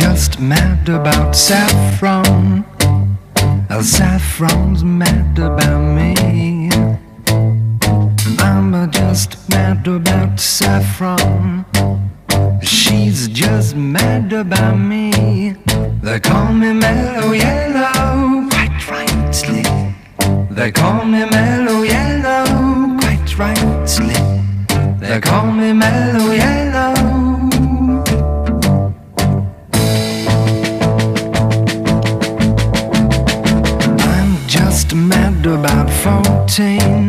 just mad about saffron. Saffron's mad about me. I'm just mad about saffron. She's just mad about me. They call me mellow yellow, quite rightly. They call me mellow yellow, quite rightly. They call me mellow yellow. About 14.